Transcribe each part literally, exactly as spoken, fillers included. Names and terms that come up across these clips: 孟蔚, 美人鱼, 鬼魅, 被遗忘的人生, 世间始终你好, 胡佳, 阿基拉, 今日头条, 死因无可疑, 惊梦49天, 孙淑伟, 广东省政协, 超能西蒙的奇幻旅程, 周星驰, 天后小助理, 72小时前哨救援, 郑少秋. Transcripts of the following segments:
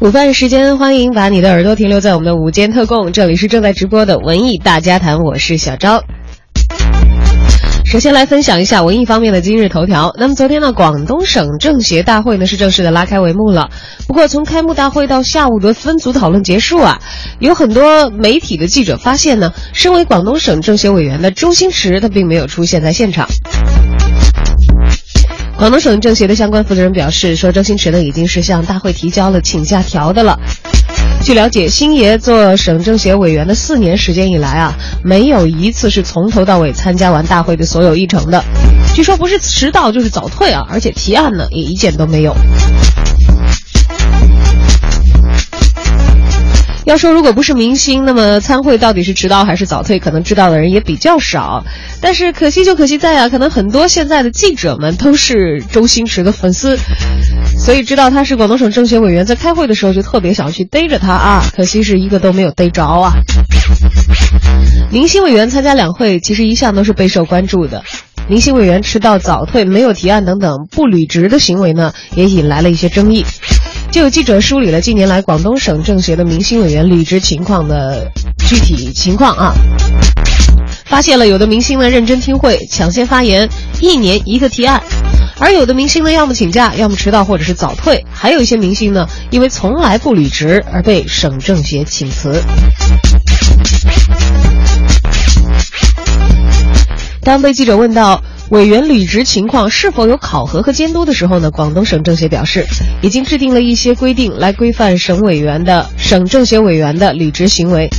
午饭时间，欢迎把你的耳朵停留在我们的午间特供，这里是正在直播的文艺大家谈，我是小昭。首先来分享一下文艺方面的今日头条。那么昨天呢，广东省政协大会呢是正式的拉开帷幕了。不过从开幕大会到下午的分组讨论结束啊，有很多媒体的记者发现呢，身为广东省政协委员的周星驰他并没有出现在现场。广东省政协的相关负责人表示说，周星驰呢已经是向大会提交了请假条的了。据了解，星爷做省政协委员的四年时间以来啊，没有一次是从头到尾参加完大会的所有议程的，据说不是迟到就是早退啊，而且提案呢也一件都没有。要说如果不是明星，那么参会到底是迟到还是早退，可能知道的人也比较少。但是可惜就可惜在啊，可能很多现在的记者们都是周星驰的粉丝，所以知道他是广东省政协委员，在开会的时候就特别想去逮着他啊，可惜是一个都没有逮着啊。明星委员参加两会其实一向都是备受关注的，明星委员迟到早退没有提案等等不履职的行为呢，也引来了一些争议。就有记者梳理了近年来广东省政协的明星委员履职情况的具体情况啊，发现了有的明星呢认真听会，抢先发言，一年一个提案，而有的明星呢要么请假，要么迟到或者是早退，还有一些明星呢因为从来不履职而被省政协请辞。当被记者问到委员履职情况是否有考核和监督的时候呢，广东省政协表示，已经制定了一些规定来规范省委员的省政协委员的履职行为。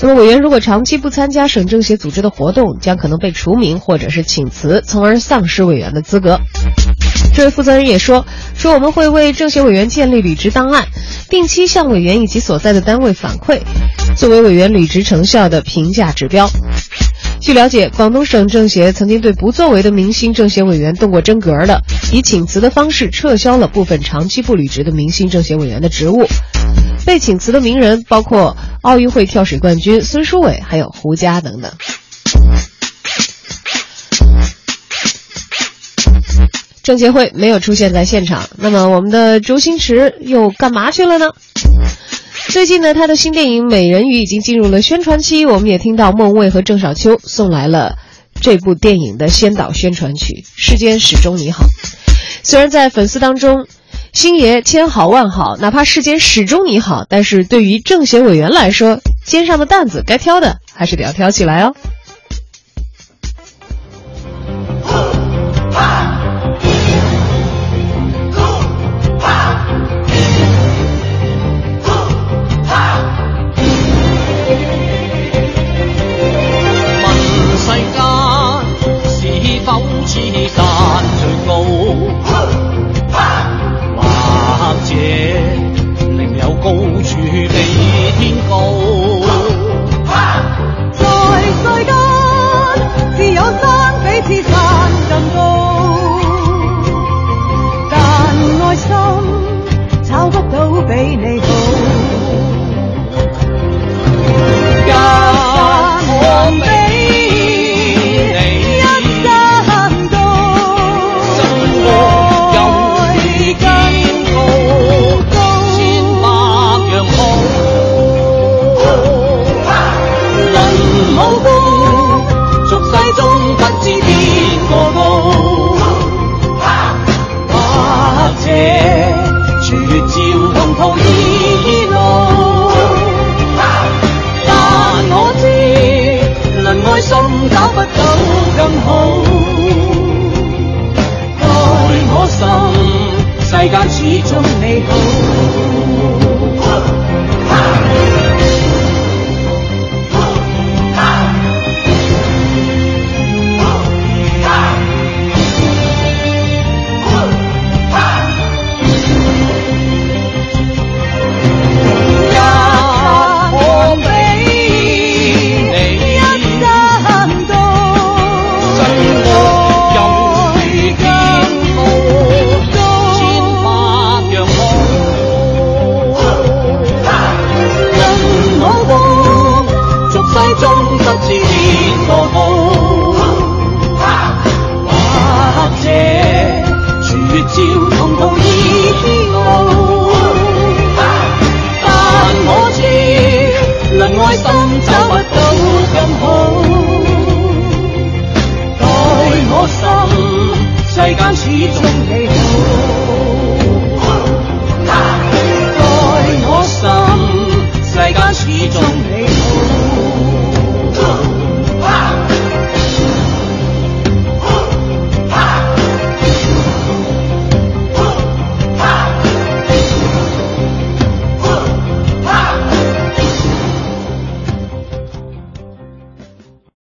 那么委员如果长期不参加省政协组织的活动，将可能被除名或者是请辞，从而丧失委员的资格。这位负责人也说，说我们会为政协委员建立履职档案，定期向委员以及所在的单位反馈，作为委员履职成效的评价指标。据了解，广东省政协曾经对不作为的明星政协委员动过真格的，以请辞的方式撤销了部分长期不履职的明星政协委员的职务。被请辞的名人包括奥运会跳水冠军孙淑伟，还有胡佳等等。政协会没有出现在现场，那么我们的周星驰又干嘛去了呢？最近呢，他的新电影《美人鱼》已经进入了宣传期，我们也听到孟蔚和郑少秋送来了这部电影的先导宣传曲《世间始终你好》。虽然在粉丝当中，星爷千好万好，哪怕世间始终你好，但是对于政协委员来说，肩上的担子该挑的还是得要挑起来哦。高處比天高，在世間。待我心，世間始終你好。